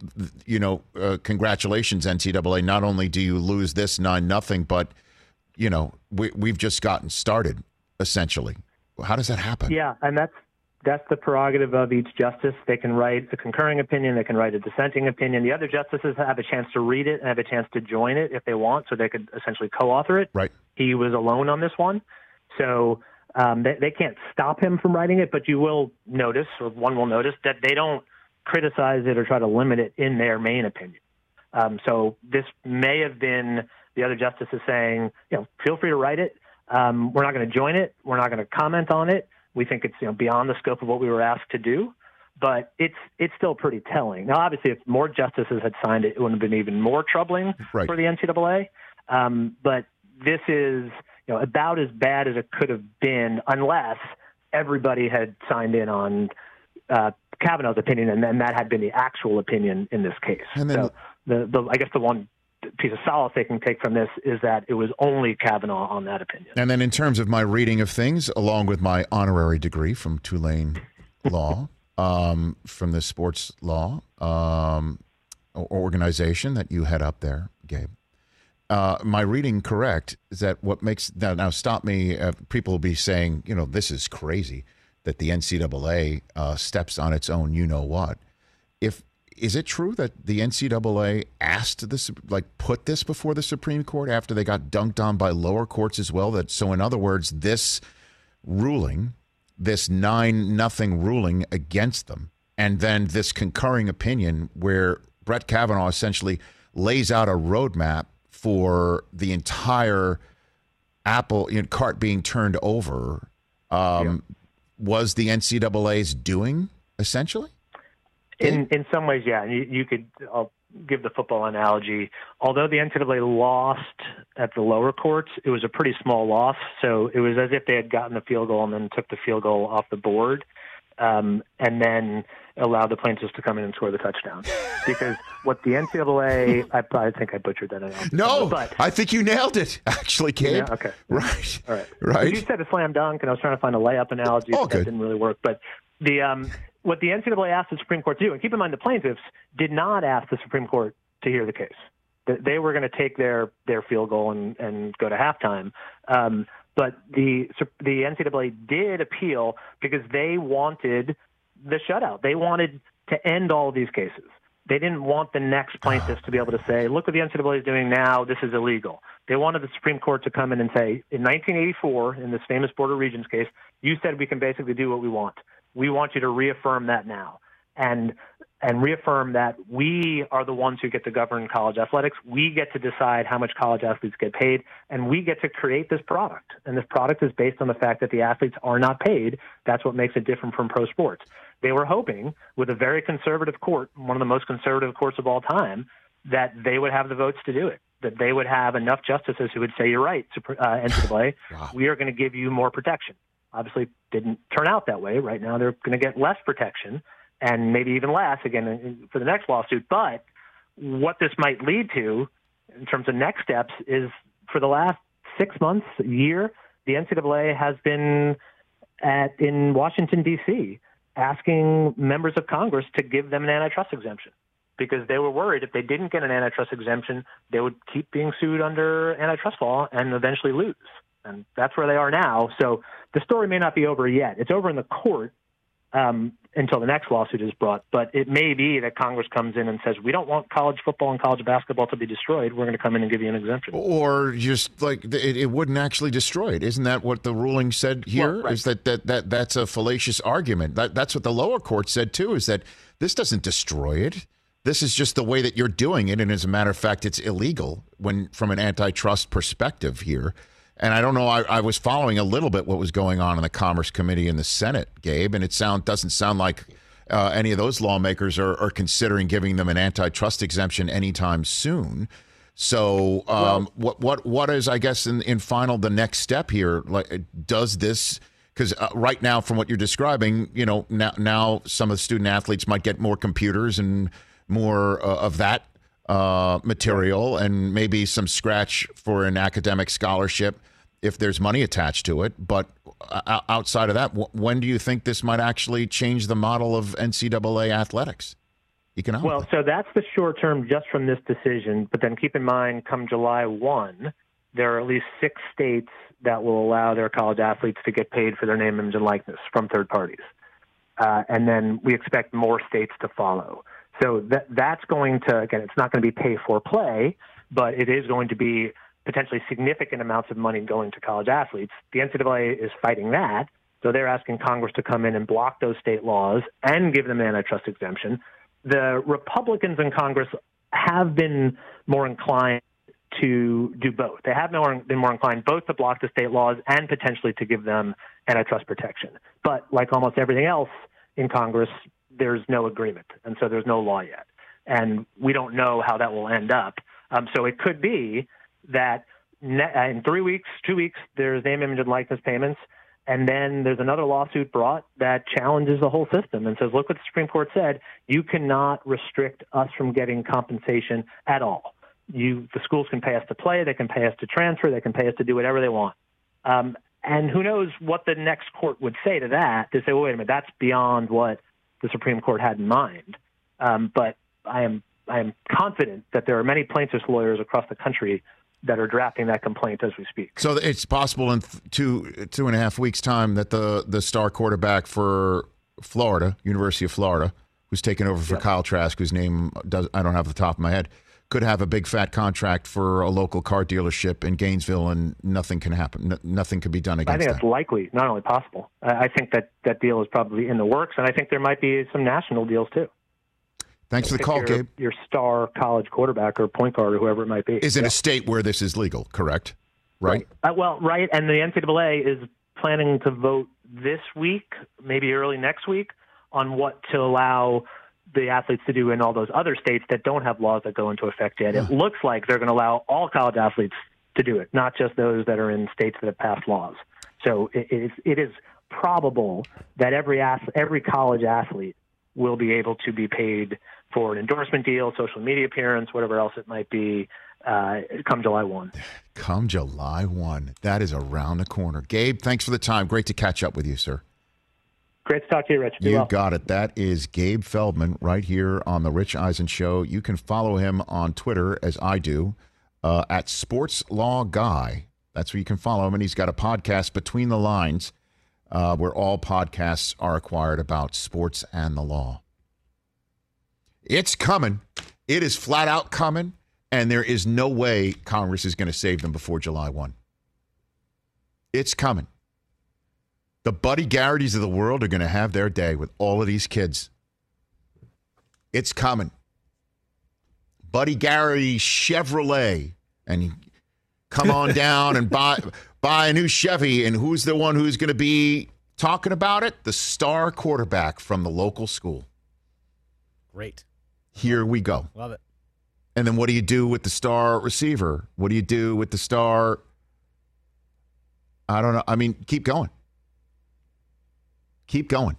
you know, uh, congratulations, N C double A. Not only do you lose this nine nothing, but, you know, we, we've just gotten started, essentially. How does that happen? Yeah, and that's that's the prerogative of each justice. They can write a concurring opinion. They can write a dissenting opinion. The other justices have a chance to read it and have a chance to join it if they want, so they could essentially co-author it. Right. He was alone on this one, so Um, they, they can't stop him from writing it, but you will notice, or one will notice, that they don't criticize it or try to limit it in their main opinion. Um, so this may have been the other justices saying, you know, feel free to write it. Um, we're not going to join it. We're not going to comment on it. We think it's, you know, beyond the scope of what we were asked to do. But it's it's still pretty telling. Now, obviously, if more justices had signed it, it would have been even more troubling right. for the N C double A. Um, but this is, you know, about as bad as it could have been unless everybody had signed in on uh, Kavanaugh's opinion, and then that had been the actual opinion in this case. And then, so the, the I guess the one piece of solace they can take from this is that it was only Kavanaugh on that opinion. And then in terms of my reading of things, along with my honorary degree from Tulane Law, Um, from the sports law um, organization that you head up there, Gabe. Uh, my reading correct is that what makes now, now stop me. Uh, people will be saying, you know, this is crazy that the N C double A uh, steps on its own. You know what? If is it true that the N C double A asked this, like put this before the Supreme Court after they got dunked on by lower courts as well? That so, in other words, this ruling. This nine nothing ruling against them, and then this concurring opinion where Brett Kavanaugh essentially lays out a roadmap for the entire apple you know, cart being turned over, um, yeah. was the N C double A's doing essentially? In in some ways, yeah. You, you could I'll give the football analogy. Although the N C double A lost at the lower courts, it was a pretty small loss. So it was as if they had gotten the field goal and then took the field goal off the board, um, and then allowed the plaintiffs to come in and score the touchdown. Because what the N C double A, I, I think I butchered that analogy. No, but I think you nailed it. Actually, Gabe. Yeah, okay. Right. All right. Right. You said a slam dunk, and I was trying to find a layup analogy, oh, but good. That didn't really work. But the um. What the N C double A asked the Supreme Court to do, and keep in mind the plaintiffs did not ask the Supreme Court to hear the case. They were going to take their, their field goal and, and go to halftime. Um, but the the N C double A did appeal because they wanted the shutout. They wanted to end all of these cases. They didn't want the next plaintiffs to be able to say, look what the N C double A is doing now. This is illegal. They wanted the Supreme Court to come in and say, in nineteen eighty-four, in this famous Board of Regents case, you said we can basically do what we want. We want you to reaffirm that now and and reaffirm that we are the ones who get to govern college athletics. We get to decide how much college athletes get paid, and we get to create this product. And this product is based on the fact that the athletes are not paid. That's what makes it different from pro sports. They were hoping with a very conservative court, one of the most conservative courts of all time, that they would have the votes to do it, that they would have enough justices who would say, you're right, uh, N C double A, wow. we are going to give you more protection. Obviously didn't turn out that way. Right now they're going to get less protection and maybe even less, again, for the next lawsuit. But what this might lead to in terms of next steps is for the last six months, a year, the N C double A has been at in Washington, D C, asking members of Congress to give them an antitrust exemption because they were worried if they didn't get an antitrust exemption, they would keep being sued under antitrust law and eventually lose. And that's where they are now. So the story may not be over yet. It's over in the court um, until the next lawsuit is brought. But it may be that Congress comes in and says, we don't want college football and college basketball to be destroyed. We're going to come in and give you an exemption. Or just like it, it wouldn't actually destroy it. Isn't that what the ruling said here? Well, right. Is that, that, that that's a fallacious argument. That, that's what the lower court said, too, is that this doesn't destroy it. This is just the way that you're doing it. And as a matter of fact, it's illegal when from an antitrust perspective here. And I don't know, I, I was following a little bit what was going on in the Commerce Committee in the Senate, Gabe, and it sound doesn't sound like uh, any of those lawmakers are, are considering giving them an antitrust exemption anytime soon. So um, well, what what what is, I guess, in, in final the next step here? Like, does this, because uh, right now from what you're describing, you know, now, now some of the student athletes might get more computers and more uh, of that uh, material and maybe some scratch for an academic scholarship if there's money attached to it. But outside of that, when do you think this might actually change the model of N C double A athletics economically? Well, so that's the short term just from this decision. But then keep in mind, come July first, there are at least six states that will allow their college athletes to get paid for their name, image, and likeness from third parties. Uh, and then we expect more states to follow. So that that's going to, again, it's not going to be pay for play, but it is going to be potentially significant amounts of money going to college athletes. The N C double A is fighting that, so they're asking Congress to come in and block those state laws and give them an antitrust exemption. the Republicans in Congress have been more inclined to do both. They have been more inclined both to block the state laws and potentially to give them antitrust protection. But like almost everything else in Congress, there's no agreement, and so there's no law yet. And we don't know how that will end up. Um, so it could be that in three weeks, two weeks, there's name, image, and likeness payments, and then there's another lawsuit brought that challenges the whole system and says, look what the Supreme Court said, you cannot restrict us from getting compensation at all. You, the schools can pay us to play, they can pay us to transfer, they can pay us to do whatever they want. Um, and who knows what the next court would say to that, to say, well, wait a minute, that's beyond what the Supreme Court had in mind. Um, but I am I am confident that there are many plaintiffs' lawyers across the country that are drafting that complaint as we speak. So it's possible in th- two two and a half weeks' time that the the star quarterback for Florida, University of Florida, who's taken over for yep. Kyle Trask, whose name does, I don't have off the top of my head, could have a big fat contract for a local car dealership in Gainesville, and nothing can happen. N- nothing could be done against that. I think that. That's likely, not only possible. I-, I think that that deal is probably in the works, and I think there might be some national deals too. Thanks for the call, your, Gabe. Your star college quarterback or point guard or whoever it might be is in yeah. a state where this is legal, correct? Right. Uh, well, right, and the N C double A is planning to vote this week, maybe early next week, on what to allow the athletes to do in all those other states that don't have laws that go into effect yet. Yeah. It looks like they're going to allow all college athletes to do it, not just those that are in states that have passed laws. So it, it, is, it is probable that every every college athlete will be able to be paid for an endorsement deal, social media appearance, whatever else it might be, uh, come July first. Come July first. That is around the corner. Gabe, thanks for the time. Great to catch up with you, sir. Great to talk to you, Rich. You got it. That is Gabe Feldman right here on The Rich Eisen Show. You can follow him on Twitter, as I do, uh, at Sports Law Guy. That's where you can follow him, and he's got a podcast, Between the Lines, Uh, where all podcasts are acquired about sports and the law. It's coming. It is flat out coming, and there is no way Congress is going to save them before July first. It's coming. The Buddy Garrity's of the world are going to have their day with all of these kids. It's coming. Buddy Garrity Chevrolet, and come on down and buy... Buy a new Chevy, and who's the one who's going to be talking about it? The star quarterback from the local school. Great. Here we go. Love it. And then what do you do with the star receiver? What do you do with the star? I don't know. I mean, keep going. Keep going.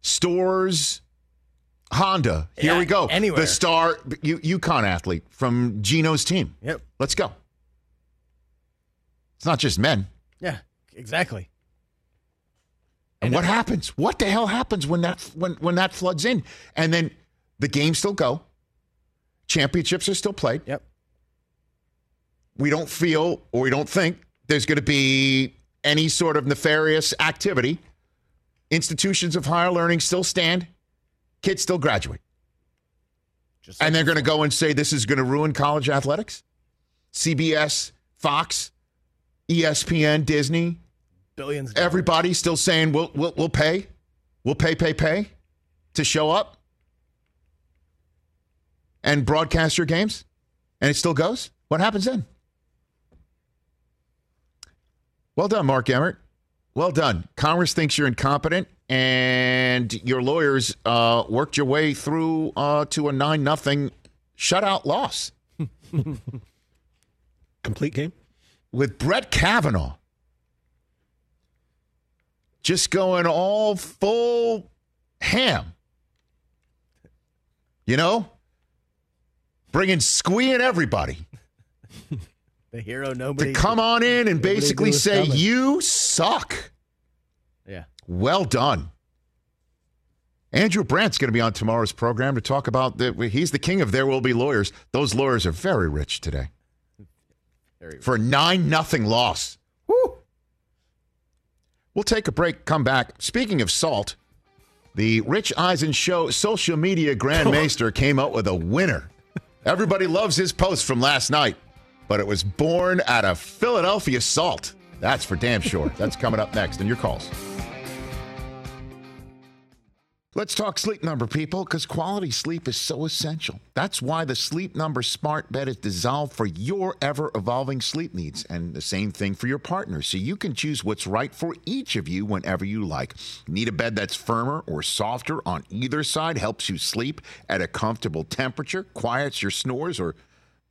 Stores... Honda, here yeah, we go. Anywhere. The star U- UConn athlete from Gino's team. Yep. Let's go. It's not just men. Yeah, exactly. And, and what happens? What the hell happens when that when, when that floods in? And then the games still go. Championships are still played. Yep. We don't feel or we don't think there's going to be any sort of nefarious activity. Institutions of higher learning still stand. Kids still graduate. Just and they're going to go and say this is going to ruin college athletics? C B S, Fox, E S P N, Disney. Billions of dollars. Everybody's still saying we'll, we'll, we'll pay. We'll pay, pay, pay to show up and broadcast your games. And it still goes? What happens then? Well done, Mark Emmert. Well done. Congress thinks you're incompetent. And your lawyers uh, worked your way through uh, to a nine nothing shutout loss. Complete game? With Brett Kavanaugh. Just going all full ham. You know? Bringing squee and everybody. The hero nobody. To come on in and basically say, coming. You suck. Yeah. Well done. Andrew Brandt's going to be on tomorrow's program to talk about that. He's the king of There Will Be Lawyers. Those lawyers are very rich today. Very rich. For a nine nothing loss. Woo! We'll take a break, come back. Speaking of salt, the Rich Eisen Show social media grandmaster came up with a winner. Everybody loves his post from last night, but it was born out of Philadelphia salt. That's for damn sure. That's coming up next in your calls. Let's talk Sleep Number, people, because quality sleep is so essential. That's why the Sleep Number smart bed is designed for your ever-evolving sleep needs, and the same thing for your partner, so you can choose what's right for each of you whenever you like. Need a bed that's firmer or softer on either side, helps you sleep at a comfortable temperature, quiets your snores or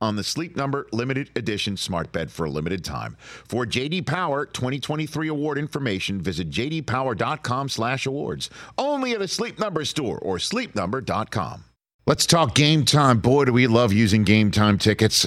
On the Sleep Number Limited Edition smart bed for a limited time. For J D Power twenty twenty-three award information, visit j d power dot com slash awards. Only at a Sleep Number store or sleep number dot com. Let's talk Game Time. Boy, do we love using Game Time tickets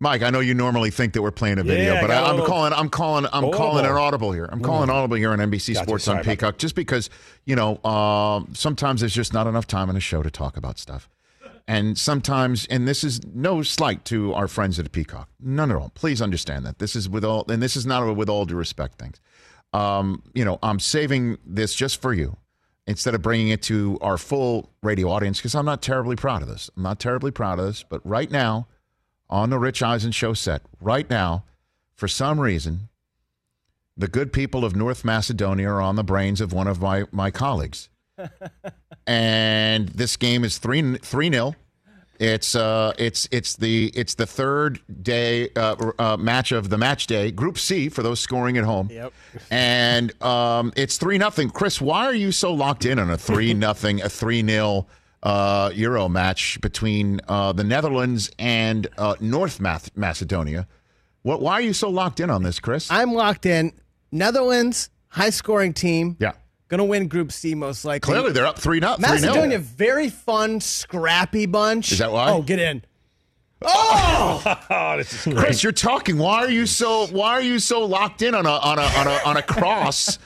Mike, I know you normally think that we're playing a video, yeah, but I, I'm little... calling, I'm calling, I'm audible. calling an audible here. I'm calling an audible here on N B C gotcha. Sports Sorry on Peacock, just because you know um, sometimes there's just not enough time in a show to talk about stuff, and sometimes, and this is no slight to our friends at Peacock, none at all. Please understand that this is with all, and this is not a with all due respect things. Um, you know, I'm saving this just for you instead of bringing it to our full radio audience because I'm not terribly proud of this. I'm not terribly proud of this, but right now. On the Rich Eisen Show set, right now, for some reason, the good people of North Macedonia are on the brains of one of my, my colleagues. And this game is three three nil. It's uh it's it's the it's the third day uh, uh, match of the match day, Group C for those scoring at home. Yep. And um it's three nothing. Chris, why are you so locked in on a three nothing, a three nil? Uh, Euro match between uh, the Netherlands and uh, North Math- Macedonia. What? Why are you so locked in on this, Chris? I'm locked in. Netherlands, high-scoring team. Yeah. Going to win Group C most likely. Clearly, they're up three nothing. Macedonia, very fun, scrappy bunch. Is that why? Oh, get in. Oh! Oh, this is great. Chris, you're talking. Why are you so? Why are you so locked in on a on a on a on a cross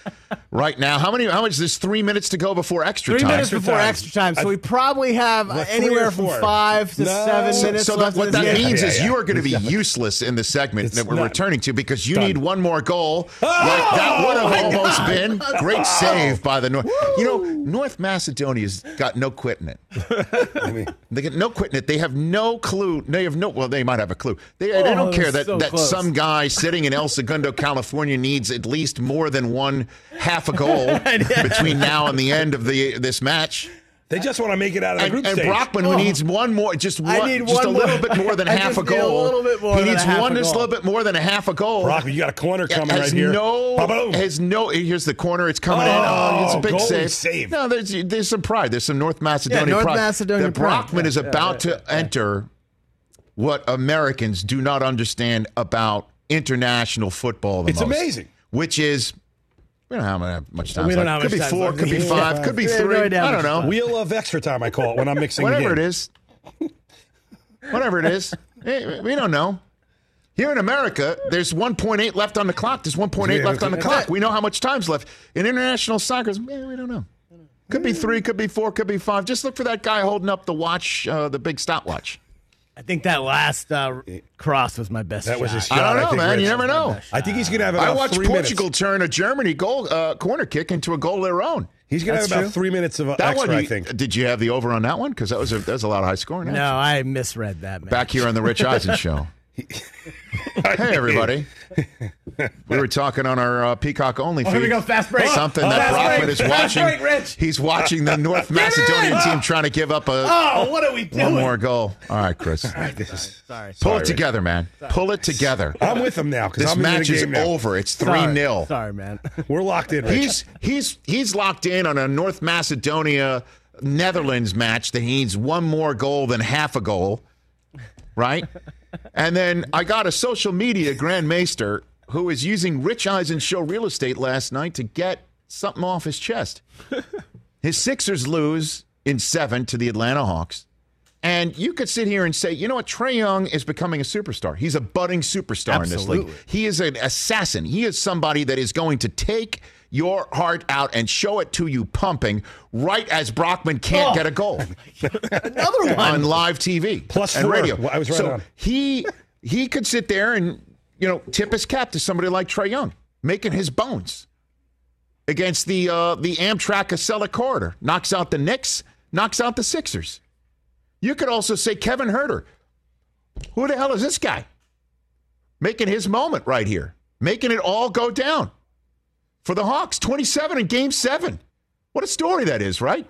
right now? How many? How much? There's three minutes to go before extra three time. Three minutes extra before time. extra time. So I, we probably have well, anywhere from five to no. seven so, minutes. So left that, what that game. means yeah, yeah, is yeah. you are going to be useless in the segment it's that we're returning to because you Done. need one more goal. Oh, like that would have almost God. been great oh. save by the North. Woo. You know, North Macedonia's got no quit in it. I mean, they got no quit in it. They have no clue. No, Have no, well, they might have a clue. They, oh, they don't care that, so that some guy sitting in El Segundo, California, needs at least more than one half a goal yeah. between now and the end of the this match. They just want to make it out of the and, group and stage. And Brockman oh. needs one more, just one, just one a more. little bit more than half a goal. A little bit more he needs one just a little bit more than a half a goal. Brockman, you got a corner coming has right here. No, has no, here's the corner. It's coming oh, in. Oh, it's a big save. save. No, there's there's some pride. There's some North Macedonia yeah, North pride. Macedonia that Brockman yeah, is about yeah, yeah, to yeah. enter. What Americans do not understand about international football the it's most. It's amazing. Which is, we don't have much time. We don't have much time. Could be four, could be five, could be three. I don't know. Wheel of extra time, I call it, when I'm mixing it in. Whatever it is. Whatever it is. We don't know. Here in America, there's one point eight left on the clock. There's one point eight left on the clock. We know how much time's left. In international soccer, man, we don't know. Could be three, could be four, could be five. Just look for that guy holding up the watch, uh, the big stopwatch. I think that last uh, cross was my best that shot. Was his shot. I don't know, I man. Rich, you never know. I think he's going to have about I watched three Portugal minutes. turn a Germany goal uh, corner kick into a goal of their own. He's going to have about true. three minutes of that extra, one you, I think. Did you have the over on that one? Because that, that was a lot of high scoring. No, action. I misread that, man. Back here on the Rich Eisen Show. Hey, everybody. We were talking on our uh, Peacock Only feed. Oh, here we go. Fast break. Something oh, that Brockman is watching. Break, Rich. He's watching the North Macedonian team trying to give up a oh, what are we doing? One more goal. All right, Chris. All right, sorry, sorry. Pull sorry, it together, Rich. man. Sorry. Pull it together. I'm with him now. This I'm match is now. over. It's three nil. Sorry. sorry, man. We're locked in, Rich. He's, he's, he's locked in on a North Macedonia Netherlands match that he needs one more goal than half a goal. Right? And then I got a social media grandmaster who is using Rich Eisen Show real estate last night to get something off his chest. His Sixers lose in seven to the Atlanta Hawks. And you could sit here and say, you know what? Trae Young is becoming a superstar. He's a budding superstar Absolutely. in this league. He is an assassin. He is somebody that is going to take your heart out and show it to you pumping right as Brockman can't oh. get a goal. Another one. On live T V Plus and four. radio. Well, I was right so on. He, he could sit there and, you know, tip his cap to somebody like Trae Young, making his bones against the, uh, the Amtrak-Acela corridor. Knocks out the Knicks, knocks out the Sixers. You could also say Kevin Huerter. Who the hell is this guy? Making his moment right here. Making it all go down. For the Hawks, twenty-seven in game seven. What a story that is, right?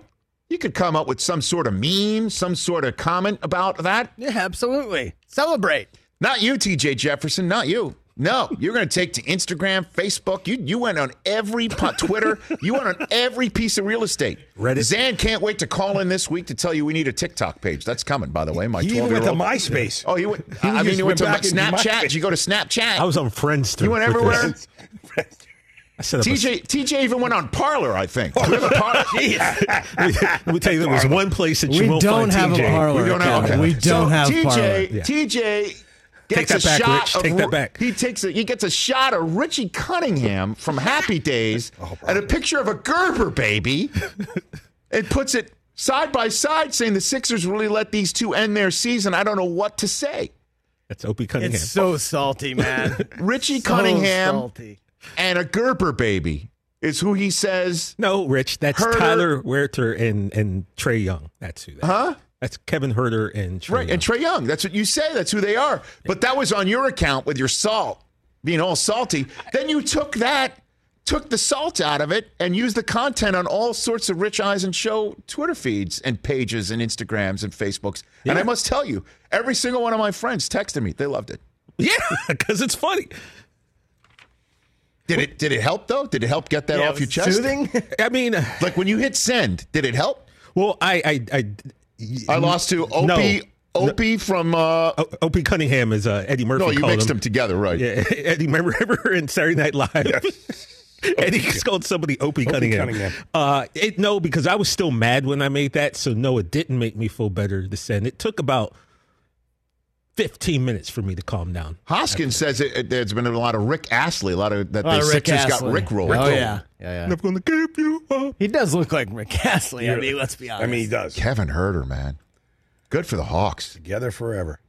You could come up with some sort of meme, some sort of comment about that. Yeah, absolutely. Celebrate. Not you, T J Jefferson. Not you. No, you're going to take to Instagram, Facebook. You you went on every po- Twitter. You went on every piece of real estate. Reddit. Zan can't wait to call in this week to tell you we need a TikTok page. That's coming, by the way. My he twelve-year-old. Went to MySpace. Oh, you went. He I mean, you went, went to Snapchat. You go to Snapchat. I was on Friendster. You went everywhere. T J T J even went on Parler, I think. Oh, Parler? Let me tell you, there was one place that you we won't find T J. We don't have a Parler. We don't have, okay. we don't so have T J, Parler. Yeah. T J gets a back, shot Rich. of Take that back. He takes a, he gets a shot of Richie Cunningham from Happy Days oh, and a picture of a Gerber baby and puts it side by side saying the Sixers really let these two end their season. I don't know what to say. That's Opie Cunningham. It's so salty, man. Richie so Cunningham. Salty. And a Gerber baby is who he says. No, Rich, that's Huerter. Tyler Huerter and, and Trae Young. That's who that Huh? Is. That's Kevin Huerter and Trae right, Young. And Trae Young. That's what you say. That's who they are. But that was on your account with your salt, being all salty. Then you took that, took the salt out of it, and used the content on all sorts of Rich Eisen Show Twitter feeds and pages and Instagrams and Facebooks. Yeah. And I must tell you, every single one of my friends texted me. They loved it. Yeah, because it's funny. Did it did it help, though? Did it help get that yeah, off your chest? Soothing? I mean... Like, when you hit send, did it help? Well, I... I, I, I lost to Opie, no, Opie no. from... Uh, Opie Cunningham is uh, Eddie Murphy. No, you mixed them. them together, right. Yeah, Eddie, remember in Saturday Night Live? Yes. Eddie called somebody Opie, Opie Cunningham. Cunningham. Uh, it, no, because I was still mad when I made that, so no, it didn't make me feel better to send. It took about... fifteen minutes for me to calm down. Hoskins says it, it, there's been a lot of Rick Astley, a lot of that the Sixers got Rickrolled. Oh, yeah. yeah, yeah. I'm going to keep you up. He does look like Rick Astley. You're, I mean, let's be honest. I mean, he does. Kevin Huerter, man. Good for the Hawks. Together forever.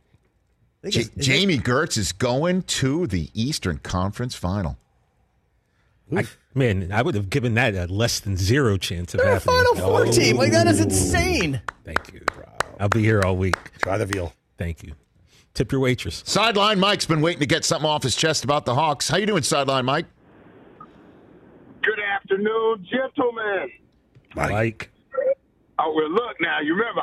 J- Jamie Gertz is going to the Eastern Conference Final. I, man, I would have given that a less than zero chance of They're happening. They're a Final Four oh. team. Like, that is insane. Thank you. Bravo. I'll be here all week. Try the veal. Thank you. Tip your waitress. Sideline Mike's been waiting to get something off his chest about the Hawks. How you doing, Sideline Mike? Good afternoon, gentlemen. Mike. Mike. Oh, well, look now. You remember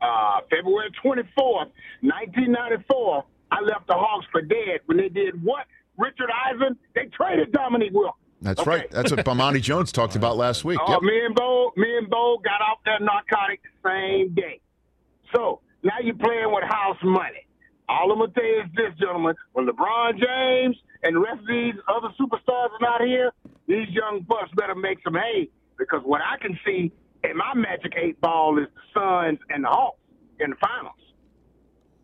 uh, February twenty-fourth, nineteen ninety-four, I left the Hawks for dead when they did what? Richard Eisen? They traded Dominique Wilkins. That's okay. right. That's what Bomani Jones talked about last week. Oh, uh, yep. me and Bo, me and Bo got off that narcotic the same day. So, now you're playing with house money. All I'm going to tell you is this, gentlemen. When LeBron James and the rest of these other superstars are not here, these young bucks better make some hay, because what I can see in my magic eight ball is the Suns and the Hawks in the finals.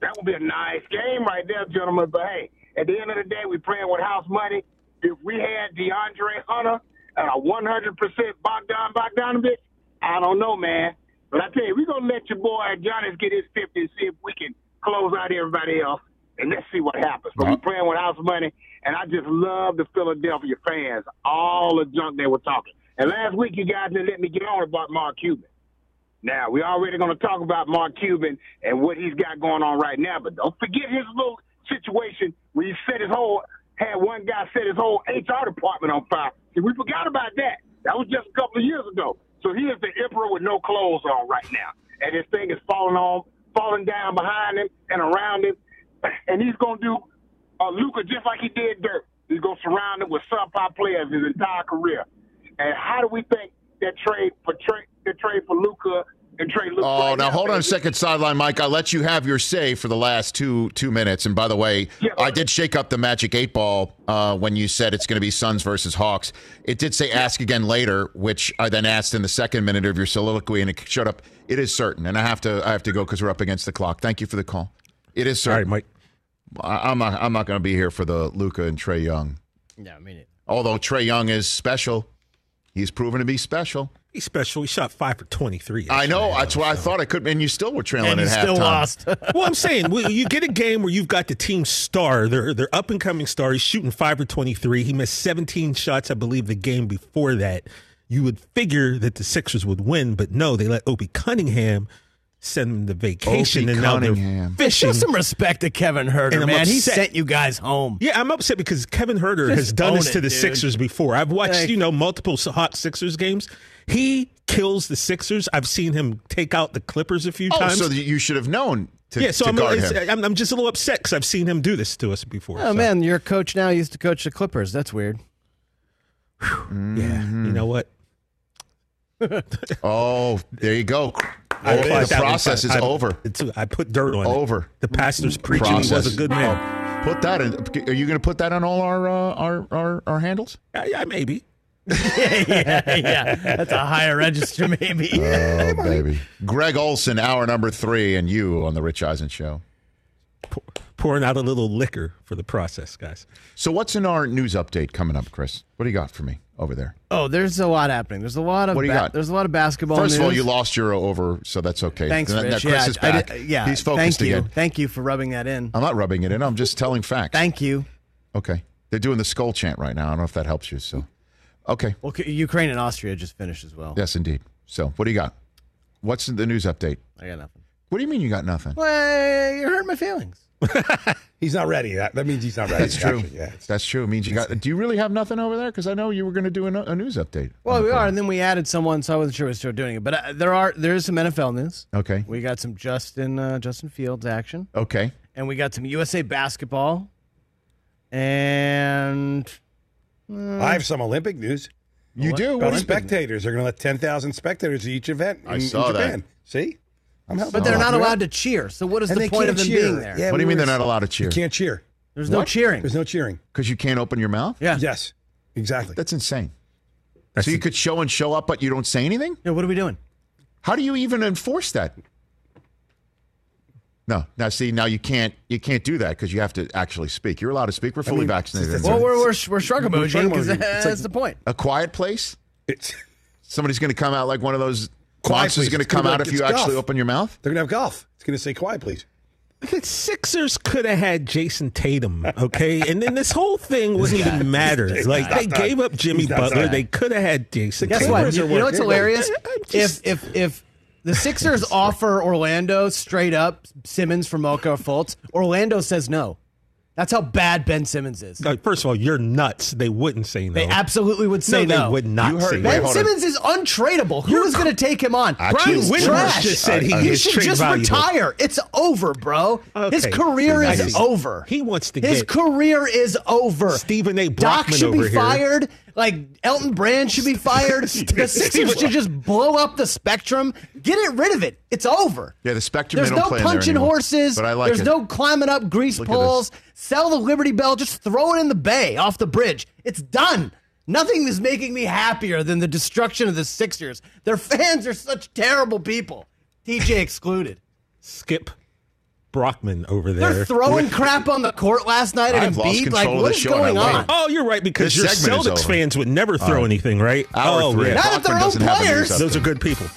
That would be a nice game right there, gentlemen. But, hey, at the end of the day, we're playing with house money. If we had DeAndre Hunter and a one hundred percent Bogdan Bogdanovic, I don't know, man. But I tell you, we're going to let your boy Giannis get his fifty and see if we can close out everybody else, and let's see what happens. But we're playing with house money, and I just love the Philadelphia fans, all the junk they were talking. And last week, you guys didn't let me get on about Mark Cuban. Now, we're already going to talk about Mark Cuban and what he's got going on right now, but don't forget his little situation where he set his whole, had one guy set his whole H R department on fire. See, we forgot about that. That was just a couple of years ago. So he is the emperor with no clothes on right now. And this thing is falling on, falling down behind him and around him. And he's going to do uh, Luka just like he did Dirk. He's going to surround him with subpar players his entire career. And how do we think that trade for tra- that trade for Luka and trade Luka? Oh, right now, now hold on a second, Sideline Mike. I let you have your say for the last two two minutes. And by the way, yeah. I did shake up the Magic Eight Ball uh, when you said it's going to be Suns versus Hawks. It did say yeah. ask again later, which I then asked in the second minute of your soliloquy, and it showed up. It is certain, and I have to I have to go because we're up against the clock. Thank you for the call. It is certain. All right, Mike. I'm not. I'm not going to be here for the Luka and Trae Young. No, I mean it. Although Trae Young is special, he's proven to be special. He's special. He shot five for twenty-three. I know. That's why I thought I could. And you still were trailing and at halftime. Still lost. Well, I'm saying you get a game where you've got the team star, their their up and coming star. He's shooting five for twenty-three. He missed seventeen shots, I believe, the game before that. You would figure that the Sixers would win, but no, they let Obi Cunningham send them to vacation, Opie and Cunningham. Now they're fishing. Show some respect to Kevin Huerter, man. Upset. He sent you guys home. Yeah, I'm upset because Kevin Huerter Just has done this it, to the dude. Sixers before. I've watched, like, you know, multiple hot Sixers games. He kills the Sixers. I've seen him take out the Clippers a few oh, times. So you should have known. To, yeah, so I'm, I'm, I'm just a little upset because I've seen him do this to us before. Oh, so. Man, your coach now used to coach the Clippers. That's weird. Mm-hmm. Yeah, you know what? Oh, there you go. I oh, the process is I, over. I put dirt on over. It. The pastor's preaching process. Was a good man. Put that in. Are you going to put that on all our uh, our, our our handles? Uh, yeah, maybe. yeah, yeah, yeah. That's a higher register, maybe. Oh, baby. Greg Olson, hour number three, and you on the Rich Eisen Show. Pour, pouring out a little liquor for the process, guys. So what's in our news update coming up, Chris? What do you got for me over there? Oh, there's a lot happening. There's a lot of what do you ba- got? There's a lot of basketball First news. Of all, you lost your over, so that's okay. Thanks, that, Rich. That Chris yeah, is back. I, I, yeah, he's focused thank you. Again. Thank you for rubbing that in. I'm not rubbing it in. I'm just telling facts. Thank you. Okay. They're doing the skull chant right now. I don't know if that helps you. So, okay. Well, Ukraine and Austria just finished as well. Yes, indeed. So, what do you got? What's the news update? I got nothing. What do you mean you got nothing? Well, you hurt my feelings. He's not ready. That, that means he's not ready. That's true. Actually, yeah. That's true. It means you got. Do you really have nothing over there? Because I know you were going to do a, a news update. Well, we are, and then we added someone, so I wasn't sure we were still doing it. But uh, there are there is some N F L news. Okay. We got some Justin uh, Justin Fields action. Okay. And we got some U S A basketball. And uh, I have some Olympic news. You what? do. What spectators? They're going to let ten thousand spectators at each event. In, I saw in Japan. That. See. I'm helping. But they're not allowed to cheer. So what is and the point of them cheer. Being there? Yeah, what do you mean they're not allowed to cheer? You can't cheer. There's what? no cheering. There's no cheering. Because you can't open your mouth? Yeah. Yes. Exactly. That's insane. That's so you insane. Could show and show up, but you don't say anything? Yeah, what are we doing? How do you even enforce that? No. Now, see, now you can't you can't do that because you have to actually speak. You're allowed to speak. We're fully I mean, vaccinated. It's, it's, well, we're, we're, we're shrug emoji because that's like the point. A quiet place? It's Somebody's going to come out like one of those... Quiet is going to come out if you golf. Actually open your mouth. They're going to have golf. It's going to say quiet, please. The Sixers could have had Jason Tatum, okay? And then this whole thing wouldn't even guy. matter. He's like, they done. gave up Jimmy He's Butler. They could have had Jason Guess Tatum. Guess what? You, you know what's hilarious? Just... If if if the Sixers offer Orlando straight up Simmons for Moka or Fultz, Orlando says no. That's how bad Ben Simmons is. Like, first of all, you're nuts. They wouldn't say no. They absolutely would say no. no. They would not heard, say no. Ben Simmons is untradeable. Who is going to take him on? Brian Windhorst just said he, uh, he should just valuable. retire. It's over, bro. Okay. His career is just, over. He wants to His get His career is over. Stephen A. Brockman Doc should over be here. fired. Like, Elton Brand should be fired. The Sixers should just blow up the Spectrum. Get it rid of it. It's over. Yeah, the Spectrum, There's they don't no play in there There's no punching horses. But I like There's it. no climbing up grease Look poles. Sell the Liberty Bell. Just throw it in the bay off the bridge. It's done. Nothing is making me happier than the destruction of the Sixers. Their fans are such terrible people. T J excluded. Skip Brockman over there. They're throwing crap on the court last night at Embiid. Like, what is going on? Oh, you're right, because your Celtics fans would never throw anything, right? Oh, yeah. Not at their own players. Those are good people.